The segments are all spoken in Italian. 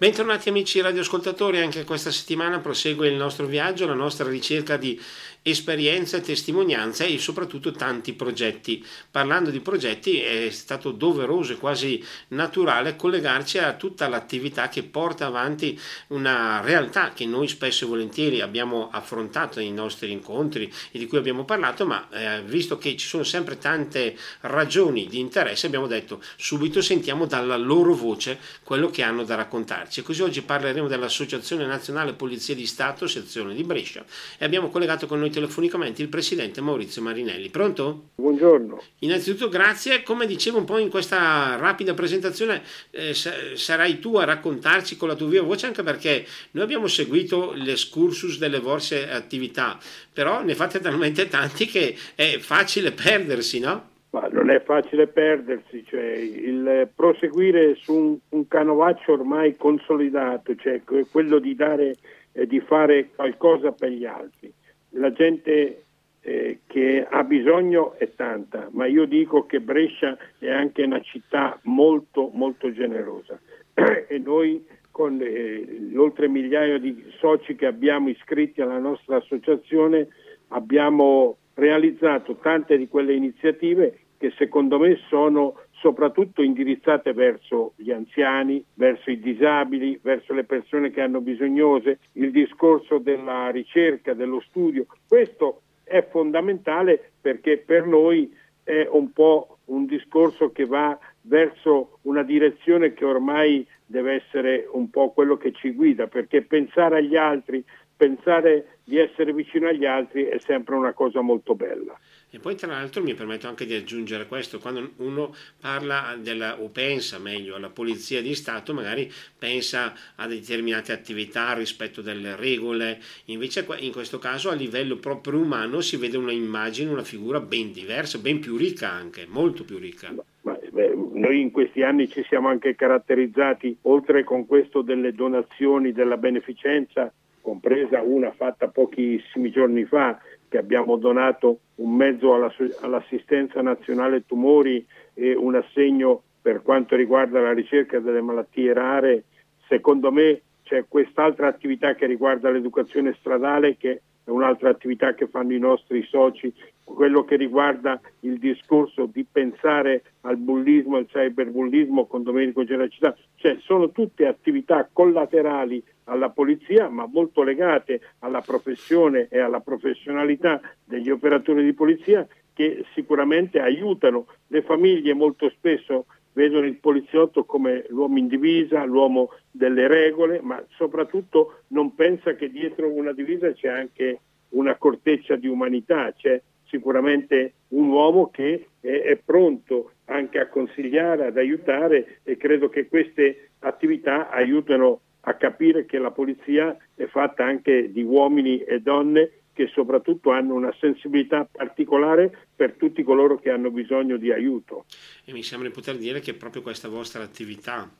Bentornati amici radioascoltatori, anche questa settimana prosegue il nostro viaggio, la nostra ricerca di esperienze, testimonianze e soprattutto tanti progetti. Parlando di progetti è stato doveroso e quasi naturale collegarci a tutta l'attività che porta avanti una realtà che noi spesso e volentieri abbiamo affrontato nei nostri incontri e di cui abbiamo parlato, ma visto che ci sono sempre tante ragioni di interesse abbiamo detto subito sentiamo dalla loro voce quello che hanno da raccontarci. Così oggi parleremo dell'Associazione Nazionale Polizia di Stato, sezione di Brescia, e abbiamo collegato con noi telefonicamente il presidente Maurizio Marinelli. Pronto? Buongiorno. Innanzitutto grazie, come dicevo un po' in questa rapida presentazione sarai tu a raccontarci con la tua viva voce, anche perché noi abbiamo seguito l'escursus delle vostre attività, però ne fate talmente tanti che è facile perdersi, no? Ma non è facile perdersi, cioè il proseguire su un canovaccio ormai consolidato, cioè quello di dare di fare qualcosa per gli altri. La gente che ha bisogno è tanta, ma io dico che Brescia è anche una città molto molto generosa e noi con l'oltre migliaio di soci che abbiamo iscritti alla nostra associazione abbiamo realizzato tante di quelle iniziative che secondo me sono soprattutto indirizzate verso gli anziani, verso i disabili, verso le persone che hanno bisognose, il discorso della ricerca, dello studio. Questo è fondamentale perché per noi è un po' un discorso che va verso una direzione che ormai deve essere un po' quello che ci guida, perché pensare agli altri, pensare di essere vicino agli altri è sempre una cosa molto bella. E poi tra l'altro mi permetto anche di aggiungere questo, quando uno parla o pensa meglio alla Polizia di Stato magari pensa a determinate attività rispetto delle regole, invece in questo caso a livello proprio umano si vede un'immagine, una figura ben diversa, ben più ricca anche, molto più ricca. Noi in questi anni ci siamo anche caratterizzati, oltre con questo delle donazioni, della beneficenza, compresa una fatta pochissimi giorni fa, che abbiamo donato un mezzo all'assistenza nazionale tumori e un assegno per quanto riguarda la ricerca delle malattie rare. Secondo me c'è quest'altra attività che riguarda l'educazione stradale, che è un'altra attività che fanno i nostri soci, quello che riguarda il discorso di pensare al bullismo, al cyberbullismo con Domenico Geraci, cioè sono tutte attività collaterali alla polizia ma molto legate alla professione e alla professionalità degli operatori di polizia che sicuramente aiutano. Le famiglie molto spesso vedono il poliziotto come l'uomo in divisa, l'uomo delle regole, ma soprattutto non pensa che dietro una divisa c'è anche una corteccia di umanità, c'è sicuramente un uomo che è pronto anche a consigliare, ad aiutare, e credo che queste attività aiutano a capire che la polizia è fatta anche di uomini e donne che soprattutto hanno una sensibilità particolare per tutti coloro che hanno bisogno di aiuto. E mi sembra di poter dire che proprio questa vostra attività,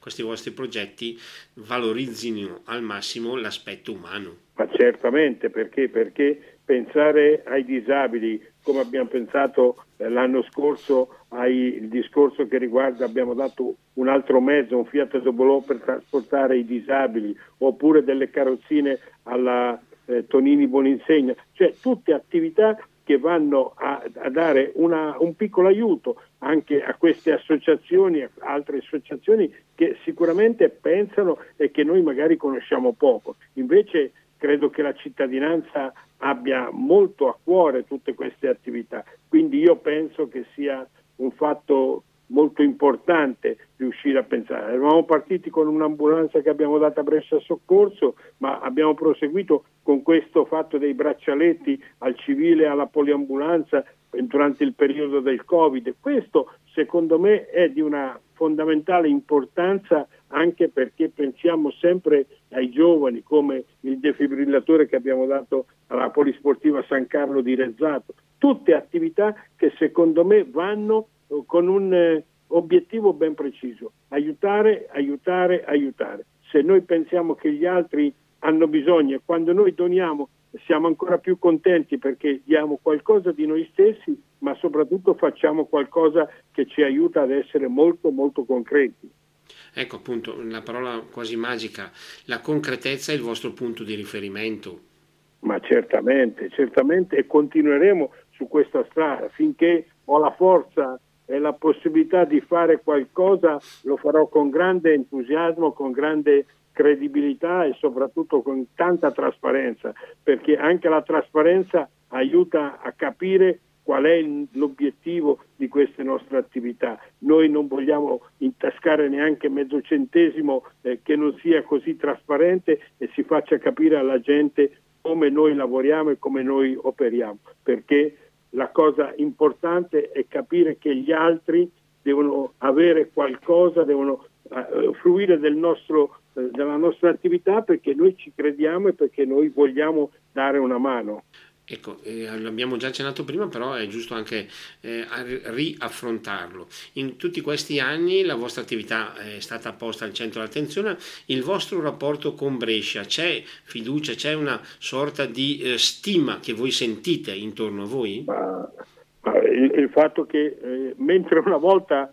questi vostri progetti valorizzino al massimo l'aspetto umano. Ma certamente, perché pensare ai disabili, come abbiamo pensato l'anno scorso al discorso che riguarda, abbiamo dato un altro mezzo, un Fiat Doblo per trasportare i disabili, oppure delle carrozzine alla Tonini Boninsegna, cioè tutte attività che vanno a dare un piccolo aiuto anche a queste associazioni, a altre associazioni che sicuramente pensano e che noi magari conosciamo poco. Invece credo che la cittadinanza abbia molto a cuore tutte queste attività, quindi io penso che sia un fatto molto importante riuscire a pensare. Eravamo partiti con un'ambulanza che abbiamo data a Brescia Soccorso, ma abbiamo proseguito con questo fatto dei braccialetti al civile, alla poliambulanza durante il periodo del Covid. Questo secondo me è di una fondamentale importanza, anche perché pensiamo sempre ai giovani, come il defibrillatore che abbiamo dato alla Polisportiva San Carlo di Rezzato. Tutte attività che secondo me vanno con un obiettivo ben preciso: aiutare, aiutare, aiutare. Se noi pensiamo che gli altri hanno bisogno, e quando noi doniamo siamo ancora più contenti perché diamo qualcosa di noi stessi, ma soprattutto facciamo qualcosa che ci aiuta ad essere molto molto concreti. Ecco appunto la parola quasi magica, la concretezza è il vostro punto di riferimento. Ma certamente, certamente, e continueremo su questa strada finché ho la forza e la possibilità di fare qualcosa, lo farò con grande entusiasmo, con grande credibilità e soprattutto con tanta trasparenza, perché anche la trasparenza aiuta a capire qual è l'obiettivo di queste nostre attività. Noi non vogliamo intascare neanche mezzo centesimo che non sia così trasparente e si faccia capire alla gente come noi lavoriamo e come noi operiamo, perché la cosa importante è capire che gli altri devono avere qualcosa, devono fruire della nostra attività, perché noi ci crediamo e perché noi vogliamo dare una mano. Ecco, l'abbiamo già accennato prima, però è giusto anche riaffrontarlo. In tutti questi anni la vostra attività è stata posta al centro dell'attenzione. Il vostro rapporto con Brescia, c'è fiducia, c'è una sorta di stima che voi sentite intorno a voi? Ma il fatto che mentre una volta,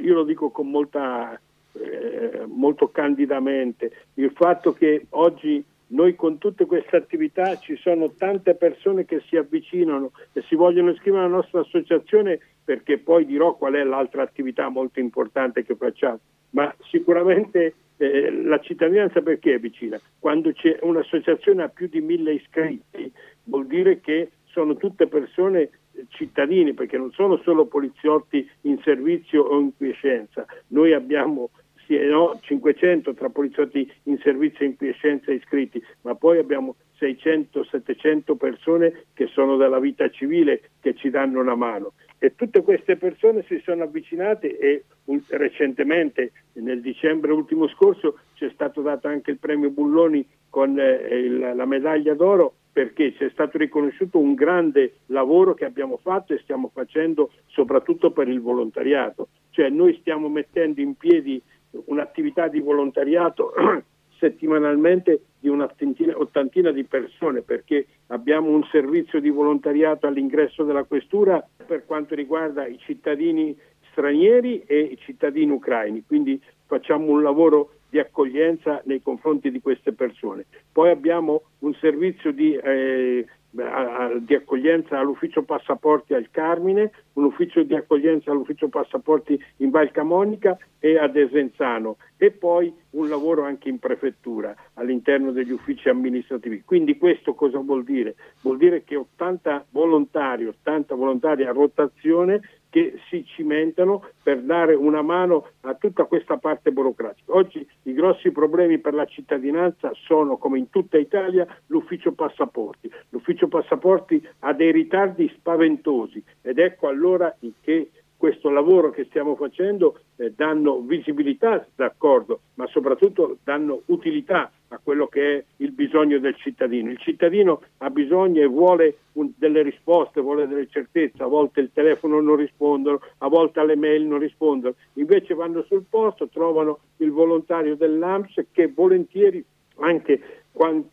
io lo dico con molto candidamente, il fatto che oggi noi con tutte queste attività ci sono tante persone che si avvicinano e si vogliono iscrivere alla nostra associazione, perché poi dirò qual è l'altra attività molto importante che facciamo, ma sicuramente la cittadinanza perché è vicina? Quando c'è un'associazione a più di 1000 iscritti vuol dire che sono tutte persone cittadini, perché non sono solo poliziotti in servizio o in quiescenza. Noi abbiamo 500 tra poliziotti in servizio e in quiescenza iscritti, ma poi abbiamo 600-700 persone che sono della vita civile, che ci danno una mano, e tutte queste persone si sono avvicinate e recentemente nel dicembre ultimo scorso c'è stato dato anche il premio Bulloni con la medaglia d'oro, perché c'è stato riconosciuto un grande lavoro che abbiamo fatto e stiamo facendo soprattutto per il volontariato. Cioè noi stiamo mettendo in piedi un'attività di volontariato settimanalmente di un'ottantina di persone, perché abbiamo un servizio di volontariato all'ingresso della questura per quanto riguarda i cittadini stranieri e i cittadini ucraini, quindi facciamo un lavoro di accoglienza nei confronti di queste persone. Poi abbiamo un servizio di accoglienza all'ufficio passaporti al Carmine, un ufficio di accoglienza all'ufficio passaporti in Val Camonica e a Desenzano, e poi un lavoro anche in prefettura all'interno degli uffici amministrativi. Quindi questo cosa vuol dire? Vuol dire che 80 volontari a rotazione che si cimentano per dare una mano a tutta questa parte burocratica. Oggi i grossi problemi per la cittadinanza sono, come in tutta Italia, l'ufficio passaporti. L'ufficio passaporti ha dei ritardi spaventosi, ed ecco allora che questo lavoro che stiamo facendo danno visibilità, d'accordo, ma soprattutto danno utilità a quello che è il bisogno del cittadino. Il cittadino ha bisogno e vuole delle risposte, vuole delle certezze. A volte il telefono non rispondono, a volte alle mail non rispondono. Invece vanno sul posto, trovano il volontario dell'AMS che volentieri, anche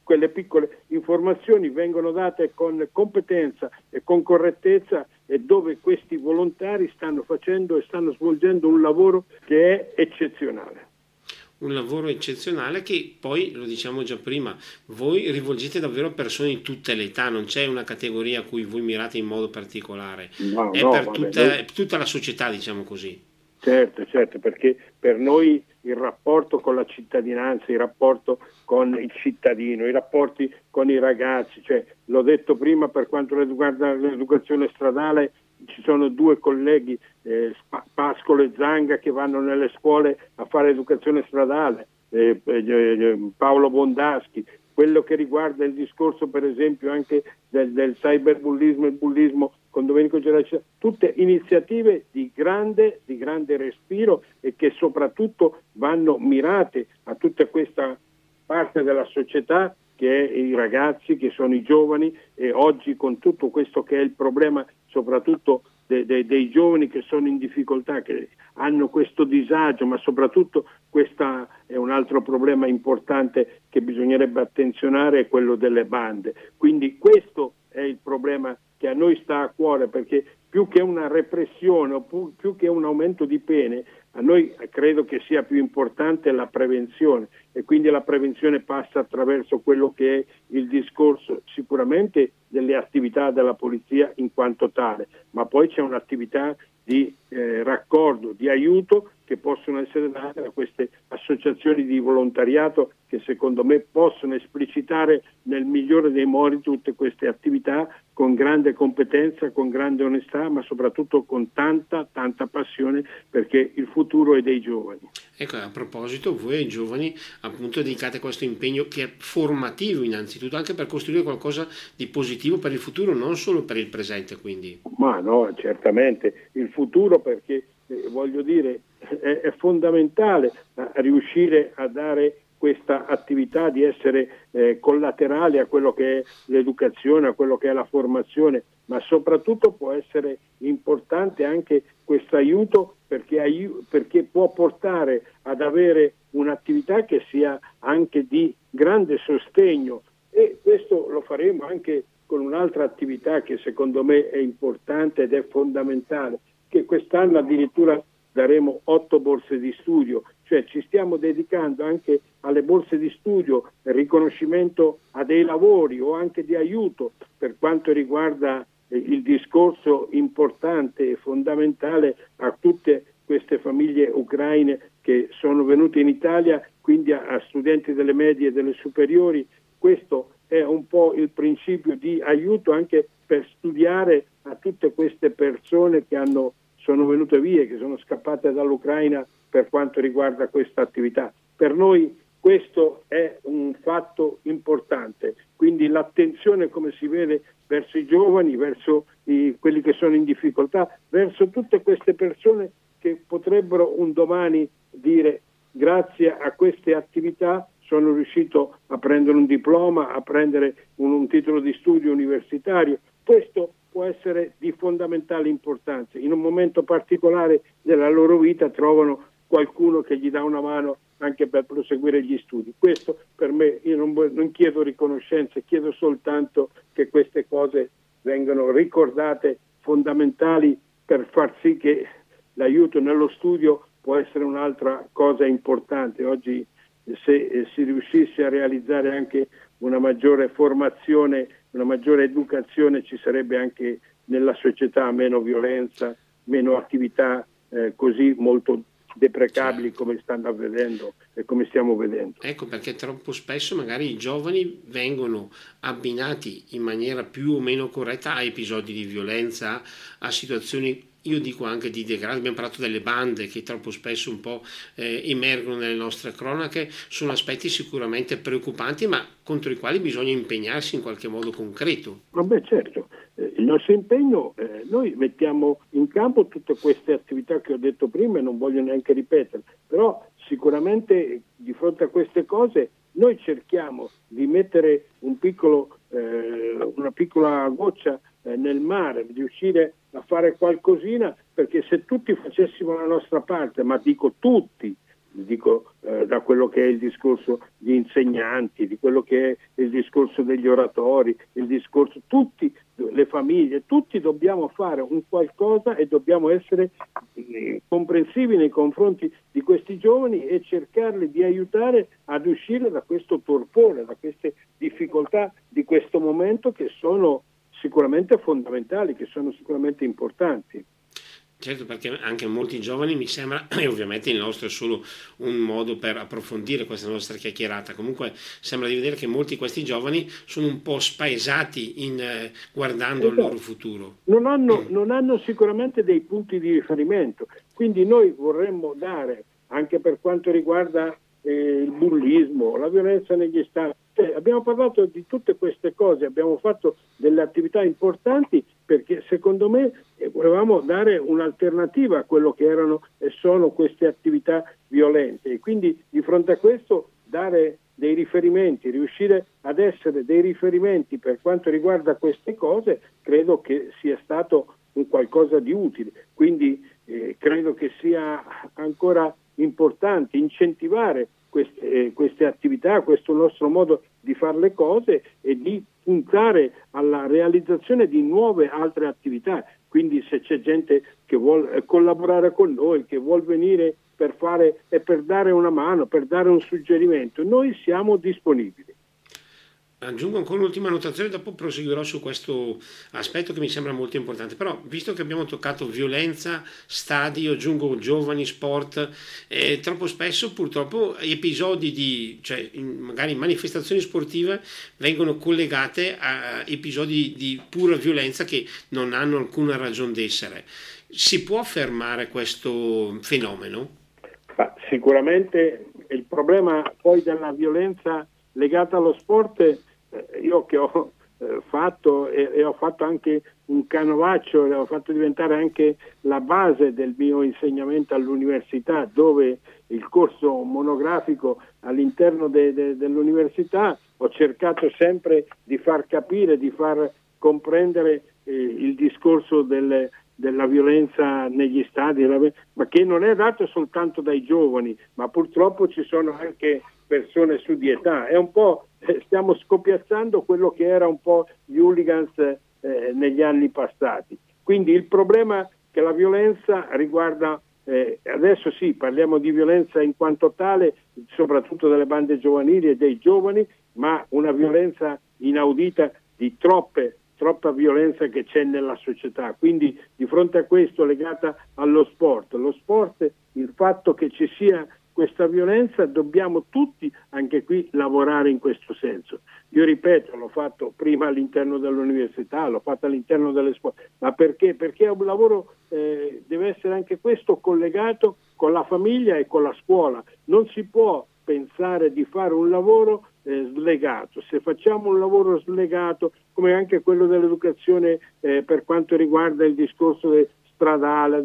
quelle piccole informazioni vengono date con competenza e con correttezza, e dove questi volontari stanno facendo e stanno svolgendo un lavoro che è eccezionale. Un lavoro eccezionale che poi, lo diciamo già prima, voi rivolgete davvero a persone di tutte le età, non c'è una categoria a cui voi mirate in modo particolare, tutta la società, diciamo così. Certo, perché per noi il rapporto con la cittadinanza, il rapporto con il cittadino, i rapporti con i ragazzi, cioè l'ho detto prima, per quanto riguarda l'educazione stradale ci sono due colleghi, Pascolo e Zanga, che vanno nelle scuole a fare educazione stradale, Paolo Bondaschi. Quello che riguarda il discorso per esempio anche del cyberbullismo e il bullismo con Domenico Geraci, tutte iniziative di grande respiro e che soprattutto vanno mirate a tutta questa parte della società che è i ragazzi, che sono i giovani, e oggi con tutto questo che è il problema soprattutto dei giovani che sono in difficoltà, che hanno questo disagio, ma soprattutto questo è un altro problema importante che bisognerebbe attenzionare, è quello delle bande. Quindi questo è il problema che a noi sta a cuore, perché più che una repressione o più che un aumento di pene, A noi credo che sia più importante la prevenzione, e quindi la prevenzione passa attraverso quello che è il discorso sicuramente delle attività della polizia in quanto tale, ma poi c'è un'attività di raccordo, di aiuto che possono essere date da queste associazioni di volontariato che secondo me possono esplicitare nel migliore dei modi tutte queste attività con grande competenza, con grande onestà, ma soprattutto con tanta passione, perché il futuro è dei giovani. Ecco, a proposito, voi ai giovani appunto dedicate questo impegno che è formativo innanzitutto, anche per costruire qualcosa di positivo per il futuro, non solo per il presente, quindi. Ma no, certamente, il futuro, perché voglio dire, è fondamentale riuscire a dare questa attività di essere collaterale a quello che è l'educazione, a quello che è la formazione, ma soprattutto può essere importante anche questo aiuto, perché può portare ad avere un'attività che sia anche di grande sostegno, e questo lo faremo anche con un'altra attività che secondo me è importante ed è fondamentale, che quest'anno addirittura daremo 8 borse di studio, cioè ci stiamo dedicando anche alle borse di studio, riconoscimento a dei lavori o anche di aiuto per quanto riguarda il discorso importante e fondamentale a tutte queste famiglie ucraine che sono venute in Italia, quindi a studenti delle medie e delle superiori. Questo è un po' il principio di aiuto anche per studiare a tutte queste persone che sono venute via, che sono scappate dall'Ucraina, per quanto riguarda questa attività. Per noi questo è un fatto importante, quindi l'attenzione, come si vede, verso i giovani, verso quelli che sono in difficoltà, verso tutte queste persone che potrebbero un domani dire: grazie a queste attività sono riuscito a prendere un diploma, a prendere un titolo di studio universitario. Questo può essere di fondamentale importanza. In un momento particolare della loro vita trovano qualcuno che gli dà una mano anche per proseguire gli studi. Questo per me, io non chiedo riconoscenze, chiedo soltanto che queste cose vengano ricordate, fondamentali per far sì che l'aiuto nello studio può essere un'altra cosa importante. Oggi se si riuscisse a realizzare anche una maggiore formazione, una maggiore educazione, ci sarebbe anche nella società meno violenza, meno attività così molto deprecabili, certo, come stanno avvenendo e come stiamo vedendo. Ecco perché troppo spesso magari i giovani vengono abbinati in maniera più o meno corretta a episodi di violenza, a situazioni, io dico anche di degrado. Abbiamo parlato delle bande che troppo spesso un po' emergono nelle nostre cronache, sono aspetti sicuramente preoccupanti ma contro i quali bisogna impegnarsi in qualche modo concreto. Vabbè, certo, il nostro impegno, noi mettiamo in campo tutte queste attività che ho detto prima e non voglio neanche ripetere, però sicuramente di fronte a queste cose noi cerchiamo di mettere una piccola goccia nel mare, di riuscire a fare qualcosina, perché se tutti facessimo la nostra parte, ma dico tutti, da quello che è il discorso degli insegnanti, di quello che è il discorso degli oratori, il discorso, tutti, le famiglie, tutti dobbiamo fare un qualcosa e dobbiamo essere comprensivi nei confronti di questi giovani e cercarli di aiutare ad uscire da questo torpore, da queste difficoltà di questo momento, che sono sicuramente fondamentali, che sono sicuramente importanti. Certo, perché anche molti giovani, mi sembra, e ovviamente il nostro è solo un modo per approfondire questa nostra chiacchierata, comunque sembra di vedere che molti di questi giovani sono un po' spaesati guardando il loro futuro. Non hanno sicuramente dei punti di riferimento, quindi noi vorremmo dare, anche per quanto riguarda il bullismo, la violenza negli stadi. Abbiamo parlato di tutte queste cose, abbiamo fatto delle attività importanti perché secondo me volevamo dare un'alternativa a quello che erano e sono queste attività violente, e quindi di fronte a questo dare dei riferimenti, riuscire ad essere dei riferimenti per quanto riguarda queste cose, credo che sia stato un qualcosa di utile. Quindi credo che sia ancora importante incentivare queste attività, questo nostro modo di fare le cose e di puntare alla realizzazione di nuove altre attività. Quindi se c'è gente che vuole collaborare con noi, che vuol venire per fare e per dare una mano, per dare un suggerimento, noi siamo disponibili. Aggiungo ancora un'ultima notazione, dopo proseguirò su questo aspetto che mi sembra molto importante, però visto che abbiamo toccato violenza, stadio, aggiungo giovani, sport, troppo spesso purtroppo episodi di, magari manifestazioni sportive vengono collegate a episodi di pura violenza che non hanno alcuna ragione d'essere. Si può fermare questo fenomeno? Sicuramente il problema poi della violenza legata allo sport, io che ho fatto e ho fatto anche un canovaccio, l'ho fatto diventare anche la base del mio insegnamento all'università, dove il corso monografico all'interno dell'università ho cercato sempre di far capire, di far comprendere il discorso della violenza negli stadi, ma che non è dato soltanto dai giovani, ma purtroppo ci sono anche persone su di età. È un po', stiamo scopiazzando quello che era un po' gli hooligans negli anni passati. Quindi il problema che la violenza riguarda, adesso sì, parliamo di violenza in quanto tale, soprattutto delle bande giovanili e dei giovani, ma una violenza inaudita di troppa violenza che c'è nella società. Quindi di fronte a questo, legata allo sport, il fatto che ci sia questa violenza, dobbiamo tutti anche qui lavorare in questo senso. Io ripeto, l'ho fatto prima all'interno dell'università, l'ho fatto all'interno delle scuole, ma perché? Perché è un lavoro, deve essere anche questo collegato con la famiglia e con la scuola. Non si può pensare di fare un lavoro slegato. Se facciamo un lavoro slegato, come anche quello dell'educazione per quanto riguarda il discorso stradale,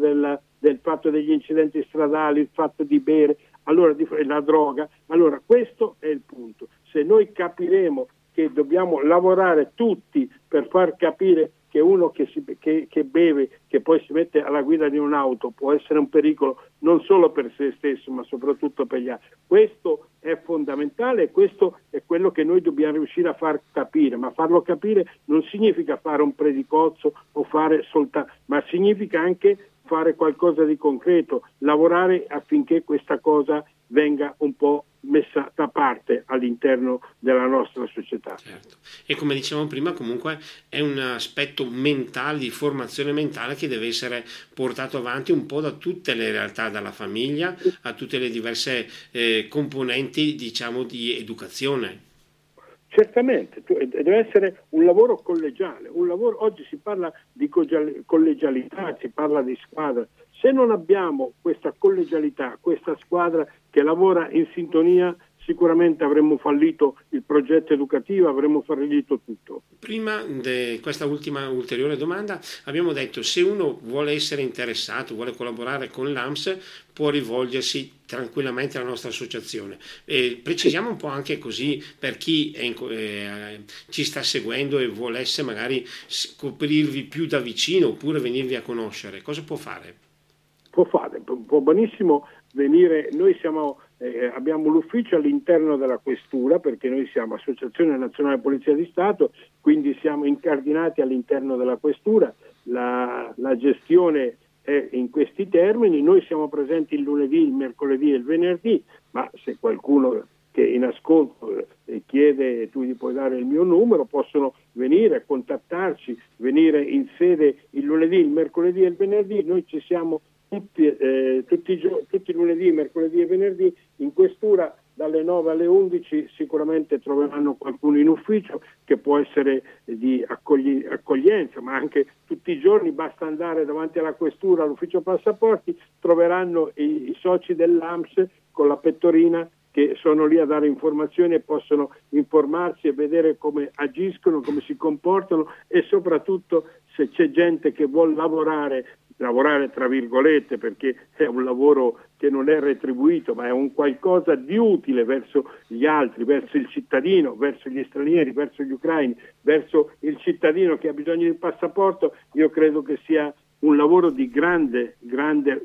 del fatto degli incidenti stradali, il fatto di bere, allora la droga, allora questo è il punto. Se noi capiremo che dobbiamo lavorare tutti per far capire che uno che beve, che poi si mette alla guida di un'auto, può essere un pericolo non solo per se stesso ma soprattutto per gli altri, questo è fondamentale e questo è quello che noi dobbiamo riuscire a far capire. Ma farlo capire non significa fare un predicozzo o fare soltanto, ma significa anche fare qualcosa di concreto, lavorare affinché questa cosa venga un po' messa da parte all'interno della nostra società. Certo. E come dicevamo prima, comunque è un aspetto mentale, di formazione mentale, che deve essere portato avanti un po' da tutte le realtà, dalla famiglia a tutte le diverse componenti, di educazione. Certamente, deve essere un lavoro collegiale, oggi si parla di collegialità, si parla di squadra. Se non abbiamo questa collegialità, questa squadra che lavora in sintonia, sicuramente avremmo fallito il progetto educativo, avremmo fallito tutto. Prima di questa ultima ulteriore domanda, abbiamo detto se uno vuole essere interessato, vuole collaborare con l'AMS, può rivolgersi tranquillamente alla nostra associazione. Precisiamo un po' anche così per chi ci sta seguendo e volesse magari scoprirvi più da vicino oppure venirvi a conoscere. Cosa può fare? Può benissimo venire, noi siamo... abbiamo l'ufficio all'interno della Questura, perché noi siamo Associazione Nazionale Polizia di Stato, quindi siamo incardinati all'interno della Questura, la gestione è in questi termini, noi siamo presenti il lunedì, il mercoledì e il venerdì, ma se qualcuno che in ascolto chiede, tu gli puoi dare il mio numero, possono venire, contattarci, venire in sede il lunedì, il mercoledì e il venerdì, noi ci siamo tutti i lunedì, mercoledì e venerdì in Questura dalle 9 alle 11. Sicuramente troveranno qualcuno in ufficio che può essere di accoglienza, ma anche tutti i giorni basta andare davanti alla Questura, all'ufficio passaporti, troveranno i soci dell'AMS con la pettorina che sono lì a dare informazioni e possono informarsi e vedere come agiscono, come si comportano e soprattutto se c'è gente che vuol lavorare tra virgolette, perché è un lavoro che non è retribuito, ma è un qualcosa di utile verso gli altri, verso il cittadino, verso gli stranieri, verso gli ucraini, verso il cittadino che ha bisogno del passaporto. Io credo che sia un lavoro di grande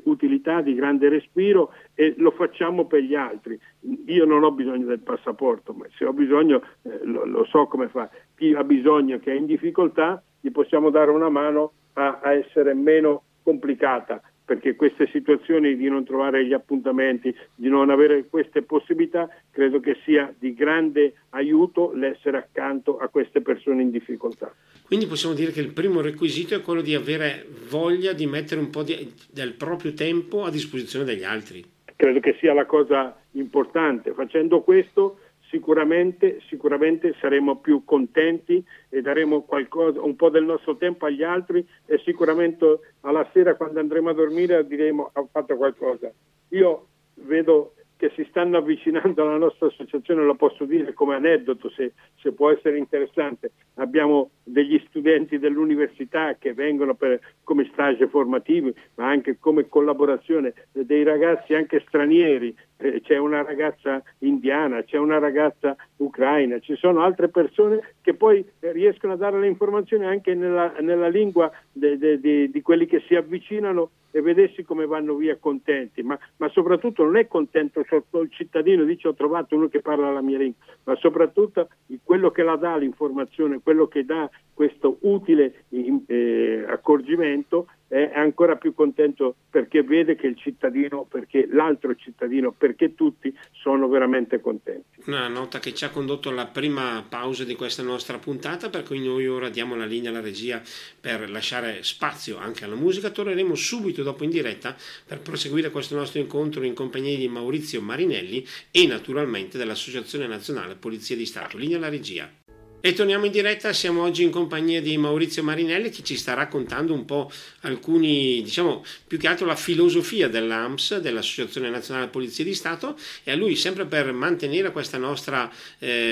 utilità, di grande respiro, e lo facciamo per gli altri. Io non ho bisogno del passaporto, ma se ho bisogno lo so come fa. Chi ha bisogno, che è in difficoltà, gli possiamo dare una mano a essere meno complicata, perché queste situazioni di non trovare gli appuntamenti, di non avere queste possibilità, credo che sia di grande aiuto l'essere accanto a queste persone in difficoltà. Quindi possiamo dire che il primo requisito è quello di avere voglia di mettere un po' del proprio tempo a disposizione degli altri. Credo che sia la cosa importante. Facendo questo sicuramente saremo più contenti e daremo qualcosa, un po' del nostro tempo agli altri, e sicuramente alla sera, quando andremo a dormire, diremo: ho fatto qualcosa. Io vedo che si stanno avvicinando alla nostra associazione, lo posso dire come aneddoto, se può essere interessante. Abbiamo degli studenti dell'università che vengono come stage formativi, ma anche come collaborazione, dei ragazzi anche stranieri. C'è una ragazza indiana, c'è una ragazza ucraina, ci sono altre persone che poi riescono a dare le informazioni anche nella lingua di quelli che si avvicinano, e vedessi come vanno via contenti, ma soprattutto non è contento il cittadino, dice: ho trovato uno che parla la mia lingua, ma soprattutto quello che la dà l'informazione, quello che dà questo utile accorgimento, è ancora più contento, perché vede che il cittadino, perché l'altro cittadino, perché tutti sono veramente contenti. Una nota che ci ha condotto alla prima pausa di questa nostra puntata, per cui noi ora diamo la linea alla regia per lasciare spazio anche alla musica. Torneremo subito dopo in diretta per proseguire questo nostro incontro in compagnia di Maurizio Marinelli e naturalmente dell'Associazione Nazionale Polizia di Stato. Linea alla regia. E torniamo in diretta, siamo oggi in compagnia di Maurizio Marinelli, che ci sta raccontando un po' alcuni, più che altro la filosofia dell'AMS, dell'Associazione Nazionale Polizia di Stato, e a lui, sempre per mantenere questa nostra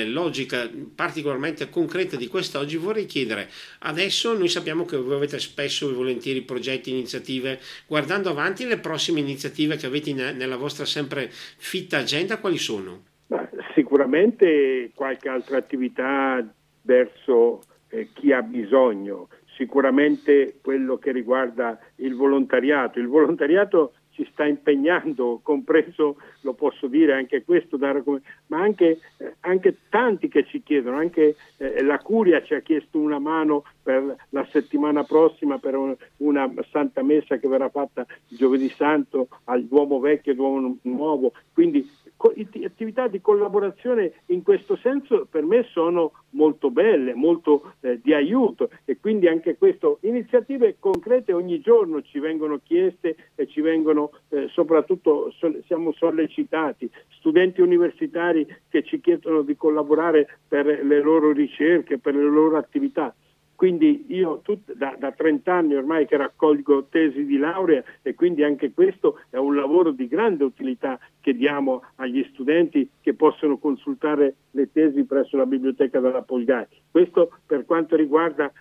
logica particolarmente concreta di quest'oggi, vorrei chiedere: adesso noi sappiamo che voi avete spesso e volentieri progetti, iniziative, guardando avanti le prossime iniziative che avete nella vostra sempre fitta agenda, quali sono? Beh, sicuramente qualche altra attività verso chi ha bisogno, sicuramente quello che riguarda il volontariato. Il volontariato ci sta impegnando, compreso, lo posso dire anche questo, ma anche tanti che ci chiedono, anche la Curia ci ha chiesto una mano per la settimana prossima, per una Santa Messa che verrà fatta giovedì santo al Duomo vecchio e Duomo nuovo, quindi attività di collaborazione in questo senso per me sono molto belle, molto di aiuto, e quindi anche questo, iniziative concrete ogni giorno ci vengono chieste e ci vengono soprattutto siamo sollecitati, studenti universitari che ci chiedono di collaborare per le loro ricerche, per le loro attività. Quindi io da 30 anni ormai che raccolgo tesi di laurea, e quindi anche questo è un lavoro di grande utilità che diamo agli studenti, che possono consultare le tesi presso la Biblioteca della Polgari. Questo per quanto riguarda,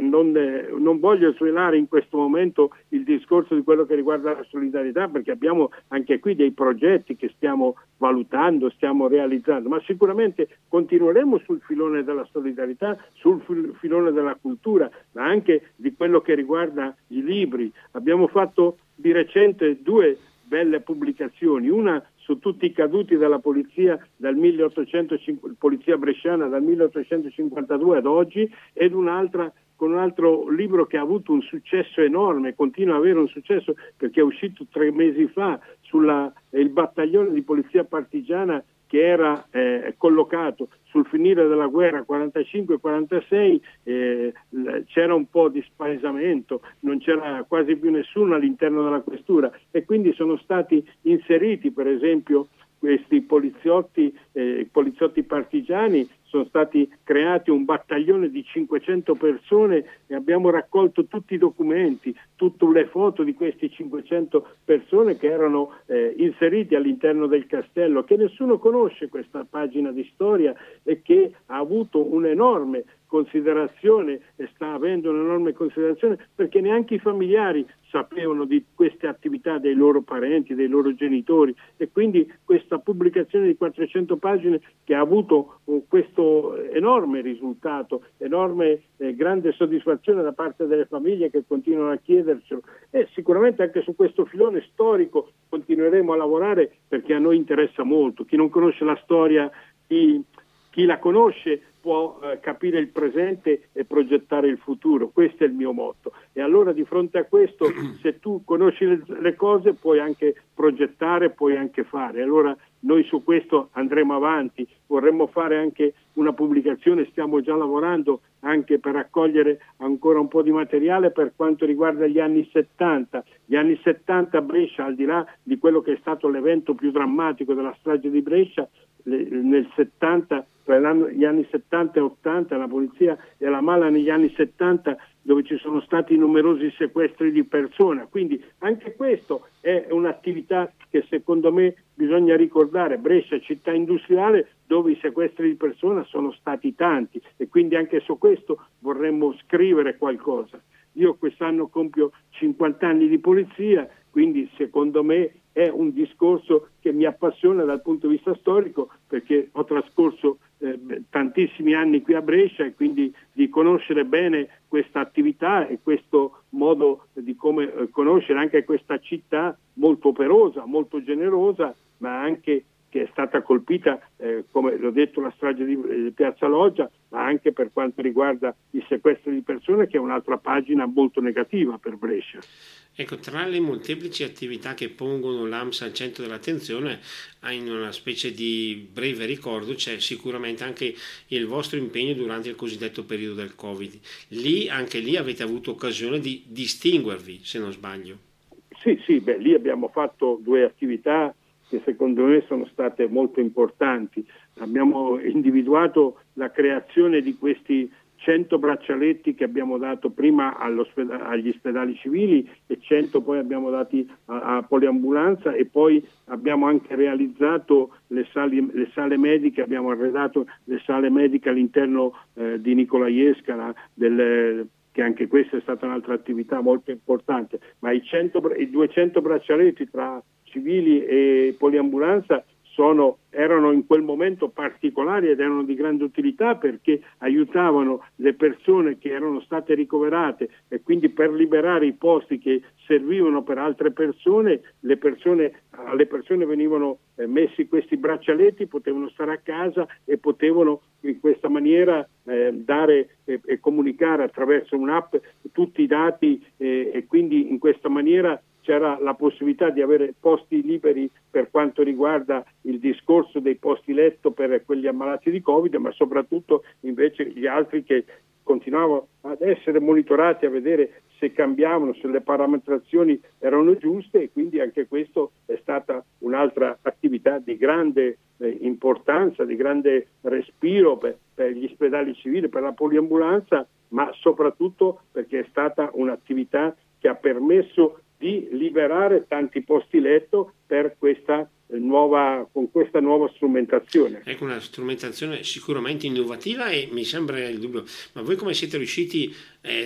non voglio svelare in questo momento il discorso di quello che riguarda la solidarietà, perché abbiamo anche qui dei progetti che stiamo valutando, stiamo realizzando, ma sicuramente continueremo sul filone della solidarietà, sul filone della cultura, ma anche di quello che riguarda i libri. Abbiamo fatto di recente due belle pubblicazioni, una su tutti i caduti della polizia polizia bresciana dal 1852 ad oggi, ed un'altra con un altro libro che ha avuto un successo enorme, continua ad avere un successo, perché è uscito 3 mesi fa, il battaglione di polizia partigiana che era collocato sul finire della guerra 45-46, c'era un po' di spaesamento, non c'era quasi più nessuno all'interno della questura, e quindi sono stati inseriti, per esempio, questi poliziotti partigiani, sono stati creati un battaglione di 500 persone, e abbiamo raccolto tutti i documenti, tutte le foto di questi 500 persone che erano inseriti all'interno del castello, che nessuno conosce questa pagina di storia, e che ha avuto un'enorme considerazione e sta avendo un'enorme considerazione, perché neanche i familiari sapevano di queste attività dei loro parenti, dei loro genitori, e quindi questa pubblicazione di 400 pagine che ha avuto questo enorme risultato, grande soddisfazione da parte delle famiglie che continuano a chiedercelo, e sicuramente anche su questo filone storico continueremo a lavorare, perché a noi interessa molto. Chi non conosce la storia, chi la conosce può capire il presente e progettare il futuro. Questo è il mio motto. E allora di fronte a questo, se tu conosci le cose, puoi anche progettare, puoi anche fare. Allora noi su questo andremo avanti, vorremmo fare anche una pubblicazione, stiamo già lavorando anche per raccogliere ancora un po' di materiale per quanto riguarda gli anni 70. Gli anni 70 a Brescia, al di là di quello che è stato l'evento più drammatico della strage di Brescia, nel 70, tra gli anni 70 e 80 la polizia e la mala negli anni 70, dove ci sono stati numerosi sequestri di persona, quindi anche questo è un'attività che secondo me bisogna ricordare. Brescia città industriale dove i sequestri di persona sono stati tanti, e quindi anche su questo vorremmo scrivere qualcosa. Io quest'anno compio 50 anni di polizia, quindi secondo me è un discorso che mi appassiona dal punto di vista storico, perché ho trascorso tantissimi anni qui a Brescia, e quindi di conoscere bene questa attività e questo modo di come conoscere anche questa città molto operosa, molto generosa, ma anche che è stata colpita, come l'ho detto, la strage di Piazza Loggia, ma anche per quanto riguarda il sequestro di persone, che è un'altra pagina molto negativa per Brescia. Ecco, tra le molteplici attività che pongono l'AMS al centro dell'attenzione, in una specie di breve ricordo, c'è sicuramente anche il vostro impegno durante il cosiddetto periodo del Covid. Anche lì avete avuto occasione di distinguervi, se non sbaglio. Sì, lì abbiamo fatto due attività che secondo me sono state molto importanti. Abbiamo individuato la creazione di questi 100 braccialetti che abbiamo dato prima agli ospedali civili, e 100 poi abbiamo dati a poliambulanza, e poi abbiamo anche realizzato le sale mediche, abbiamo arredato le sale mediche all'interno di Nicola Jescala, che anche questa è stata un'altra attività molto importante. Ma i 200 braccialetti tra civili e poliambulanza erano in quel momento particolari ed erano di grande utilità, perché aiutavano le persone che erano state ricoverate, e quindi per liberare i posti che servivano per altre persone, alle persone venivano messi questi braccialetti, potevano stare a casa e potevano in questa maniera dare e comunicare attraverso un'app tutti i dati, e quindi in questa maniera c'era la possibilità di avere posti liberi per quanto riguarda il discorso dei posti letto per quelli ammalati di Covid, ma soprattutto invece gli altri che continuavano ad essere monitorati a vedere se cambiavano, se le parametrazioni erano giuste, e quindi anche questo è stata un'altra attività di grande importanza, di grande respiro per gli ospedali civili, per la poliambulanza, ma soprattutto perché è stata un'attività che ha permesso di liberare tanti posti letto per questa nuova strumentazione. Ecco, una strumentazione sicuramente innovativa, e mi sembra il dubbio. Ma voi come siete riusciti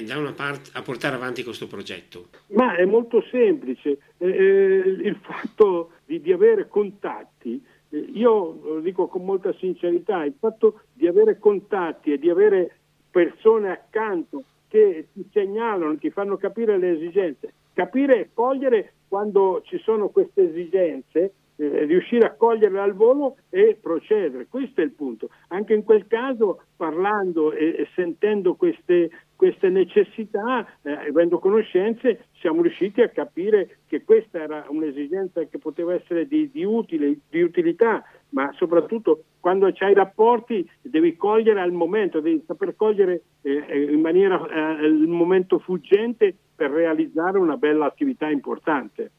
da una parte a portare avanti questo progetto? Ma è molto semplice, il fatto di avere contatti. Io lo dico con molta sincerità, il fatto di avere contatti e di avere persone accanto che ti segnalano, ti fanno capire le esigenze. Capire e cogliere quando ci sono queste esigenze, riuscire a coglierle al volo e procedere, questo è il punto. Anche in quel caso, parlando e sentendo queste necessità, avendo conoscenze, siamo riusciti a capire che questa era un'esigenza che poteva essere di utilità, ma soprattutto quando c'hai rapporti devi cogliere al momento, devi saper cogliere in maniera il momento fuggente per realizzare una bella attività importante.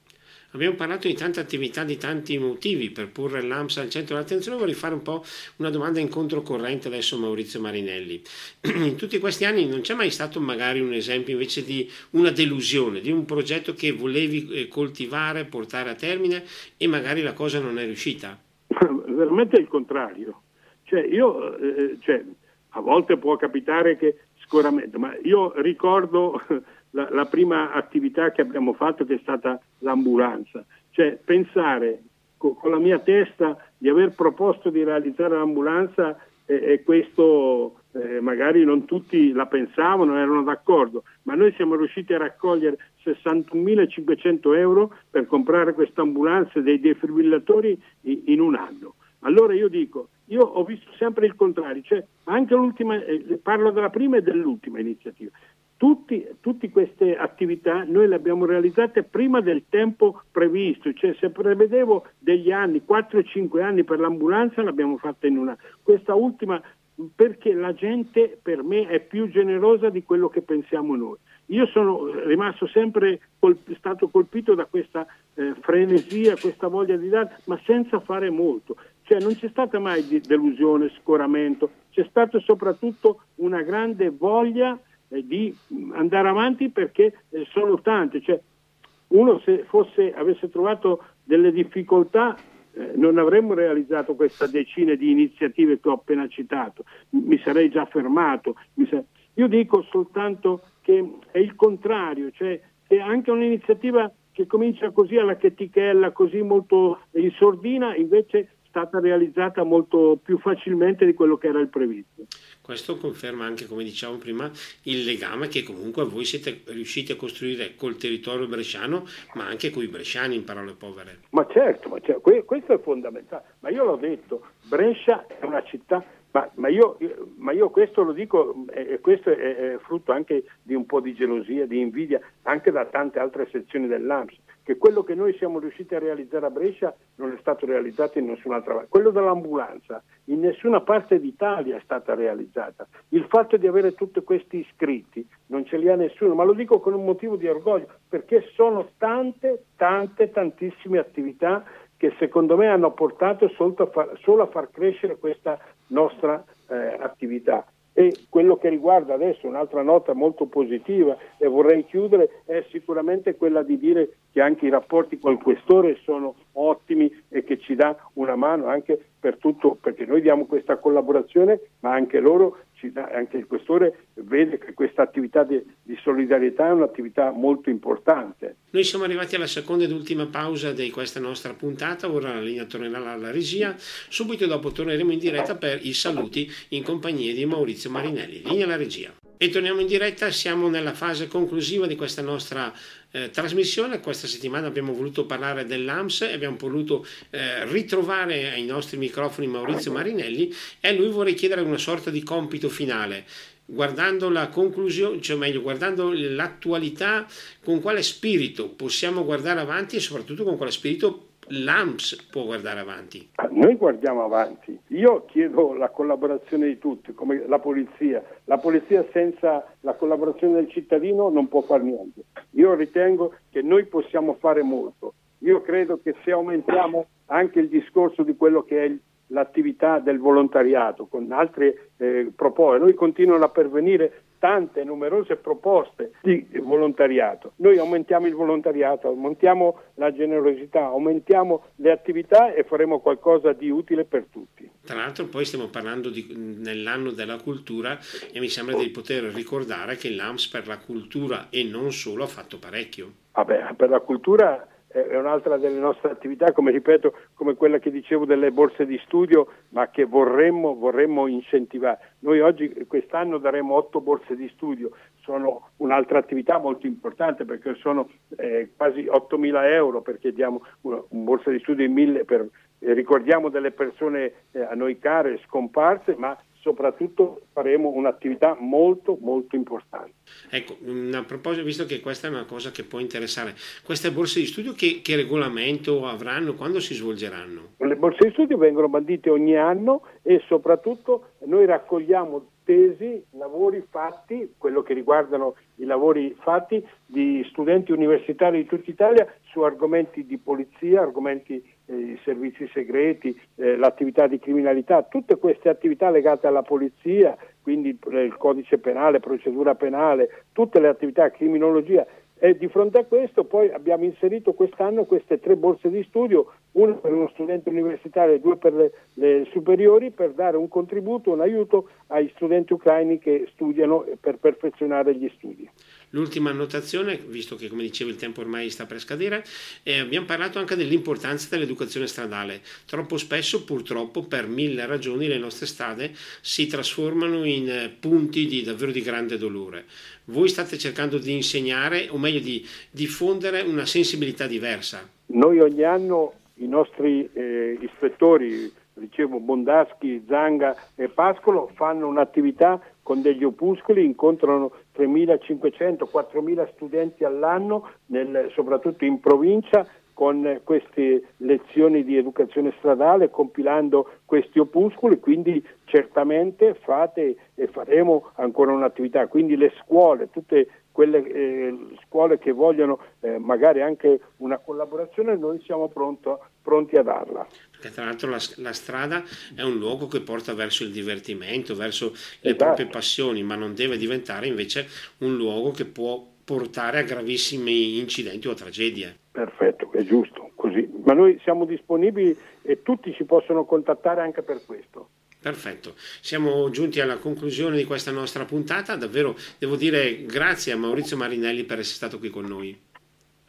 Abbiamo parlato di tante attività, di tanti motivi per porre l'AMS al centro dell'attenzione. Vorrei fare un po' una domanda in controcorrente adesso, Maurizio Marinelli. In tutti questi anni non c'è mai stato magari un esempio invece di una delusione, di un progetto che volevi coltivare, portare a termine e magari la cosa non è riuscita? Veramente il contrario. A volte può capitare che sicuramente, ma io ricordo la prima attività che abbiamo fatto, che è stata l'ambulanza. Pensare con la mia testa di aver proposto di realizzare l'ambulanza, e questo magari non tutti la pensavano, erano d'accordo, ma noi siamo riusciti a raccogliere 61.500 euro per comprare questa ambulanza e dei defibrillatori in un anno. Allora io dico, Io ho visto sempre il contrario, cioè anche l'ultima, parlo della prima e dell'ultima iniziativa. Tutte queste attività noi le abbiamo realizzate prima del tempo previsto, cioè se prevedevo degli anni, 4-5 anni per l'ambulanza, l'abbiamo fatta in un anno. Questa ultima, perché la gente per me è più generosa di quello che pensiamo noi. Io sono rimasto sempre stato colpito da questa frenesia, questa voglia di dare, ma senza fare molto. Cioè non c'è stata mai delusione, scoramento, c'è stata soprattutto una grande voglia di andare avanti, perché sono tante, cioè uno se avesse trovato delle difficoltà non avremmo realizzato questa decina di iniziative che ho appena citato, mi sarei già fermato. Io dico soltanto che è il contrario, cioè che anche un'iniziativa che comincia così alla chetichella, così molto in sordina, invece stata realizzata molto più facilmente di quello che era il previsto. Questo conferma anche, come dicevamo prima, il legame che comunque voi siete riusciti a costruire col territorio bresciano, ma anche coi bresciani, in parole povere. Ma certo, questo è fondamentale. Ma io l'ho detto, Brescia è una città, ma io questo lo dico, e questo è frutto anche di un po' di gelosia, di invidia, anche da tante altre sezioni dell'AMS, che quello che noi siamo riusciti a realizzare a Brescia non è stato realizzato in nessun'altra parte. Quello dell'ambulanza in nessuna parte d'Italia è stata realizzata. Il fatto di avere tutti questi iscritti non ce li ha nessuno, ma lo dico con un motivo di orgoglio, perché sono tantissime attività che secondo me hanno portato solo a far crescere questa nostra attività. E quello che riguarda adesso, un'altra nota molto positiva, e vorrei chiudere, è sicuramente quella di dire che anche i rapporti col questore sono ottimi e che ci dà una mano anche per tutto, perché noi diamo questa collaborazione, ma anche loro ci dà, anche il questore vede che questa attività di solidarietà è un'attività molto importante. Noi siamo arrivati alla seconda ed ultima pausa di questa nostra puntata, ora la linea tornerà alla regia, subito dopo torneremo in diretta per i saluti in compagnia di Maurizio Marinelli. Linea alla regia. E torniamo in diretta, siamo nella fase conclusiva di questa nostra trasmissione. Questa settimana abbiamo voluto parlare dell'AMS e abbiamo voluto ritrovare ai nostri microfoni Maurizio Marinelli, e a lui vorrei chiedere una sorta di compito finale. Guardando la conclusione, cioè meglio, guardando l'attualità, con quale spirito possiamo guardare avanti e soprattutto con quale spirito l'AMS può guardare avanti? Noi guardiamo avanti. Io chiedo la collaborazione di tutti, come la polizia. La polizia senza la collaborazione del cittadino non può fare niente. Io ritengo che noi possiamo fare molto. Io credo che se aumentiamo anche il discorso di quello che è l'attività del volontariato, con altre proposte, noi continuano a pervenire tante numerose proposte di volontariato, noi aumentiamo il volontariato, aumentiamo la generosità, aumentiamo le attività e faremo qualcosa di utile per tutti. Tra l'altro poi stiamo parlando nell'anno della cultura, e mi sembra di poter ricordare che l'AMS per la cultura e non solo ha fatto parecchio. Vabbè, per la cultura è un'altra delle nostre attività, come ripeto, come quella che dicevo delle borse di studio, ma che vorremmo incentivare. Noi oggi, quest'anno, daremo 8 borse di studio, sono un'altra attività molto importante, perché sono quasi 8.000 euro, perché diamo un borsa di studio in 1.000 per ricordiamo delle persone a noi care, scomparse, ma soprattutto faremo un'attività molto molto importante. Ecco, a proposito, visto che questa è una cosa che può interessare, queste borse di studio che regolamento avranno, quando si svolgeranno? Le borse di studio vengono bandite ogni anno, e soprattutto noi raccogliamo tesi, lavori fatti, quello che riguardano i lavori fatti di studenti universitari di tutta Italia su argomenti di polizia, argomenti i servizi segreti, l'attività di criminalità, tutte queste attività legate alla polizia, quindi il codice penale, procedura penale, tutte le attività, criminologia. E di fronte a questo poi abbiamo inserito quest'anno queste 3 borse di studio, una per uno studente universitario e 2 per le superiori, per dare un contributo, un aiuto ai studenti ucraini che studiano per perfezionare gli studi. L'ultima annotazione, visto che, come dicevo, il tempo ormai sta per scadere, abbiamo parlato anche dell'importanza dell'educazione stradale. Troppo spesso, purtroppo, per 1000 ragioni le nostre strade si trasformano in punti davvero di grande dolore. Voi state cercando di insegnare, o meglio di diffondere, una sensibilità diversa. Noi ogni anno i nostri ispettori dicevo, Bondaschi, Zanga e Pascolo fanno un'attività con degli opuscoli, incontrano 3.500-4.000 studenti all'anno, soprattutto in provincia, con queste lezioni di educazione stradale, compilando questi opuscoli, quindi certamente fate e faremo ancora un'attività. Quindi le scuole, tutte quelle scuole che vogliono magari anche una collaborazione, noi siamo pronti a darla. Perché tra l'altro la strada è un luogo che porta verso il divertimento, verso le proprie passioni, ma non deve diventare invece un luogo che può portare a gravissimi incidenti o tragedie. Perfetto, è giusto così. Ma noi siamo disponibili e tutti ci possono contattare anche per questo. Perfetto, siamo giunti alla conclusione di questa nostra puntata. Davvero devo dire grazie a Maurizio Marinelli per essere stato qui con noi.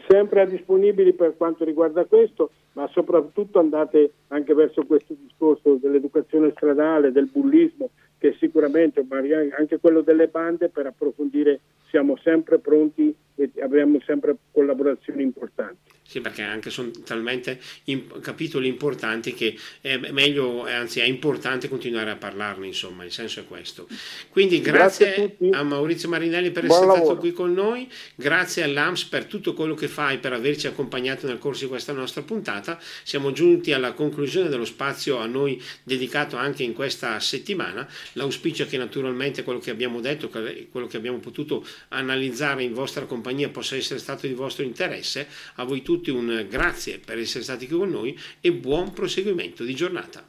Sempre disponibili per quanto riguarda questo, ma soprattutto andate anche verso questo discorso dell'educazione stradale, del bullismo, che sicuramente, ma anche quello delle bande, per approfondire siamo sempre pronti e abbiamo sempre collaborazioni importanti. Sì, perché anche sono talmente capitoli importanti che è importante continuare a parlarne, insomma, il senso è questo. Quindi grazie a Maurizio Marinelli per essere stato qui con noi, grazie all'AMS per tutto quello che fai, per averci accompagnato nel corso di questa nostra puntata. Siamo giunti alla conclusione dello spazio a noi dedicato anche in questa settimana. L'auspicio è che naturalmente quello che abbiamo detto, quello che abbiamo potuto analizzare in vostra compagnia possa essere stato di vostro interesse. A voi tutti un grazie per essere stati qui con noi e buon proseguimento di giornata.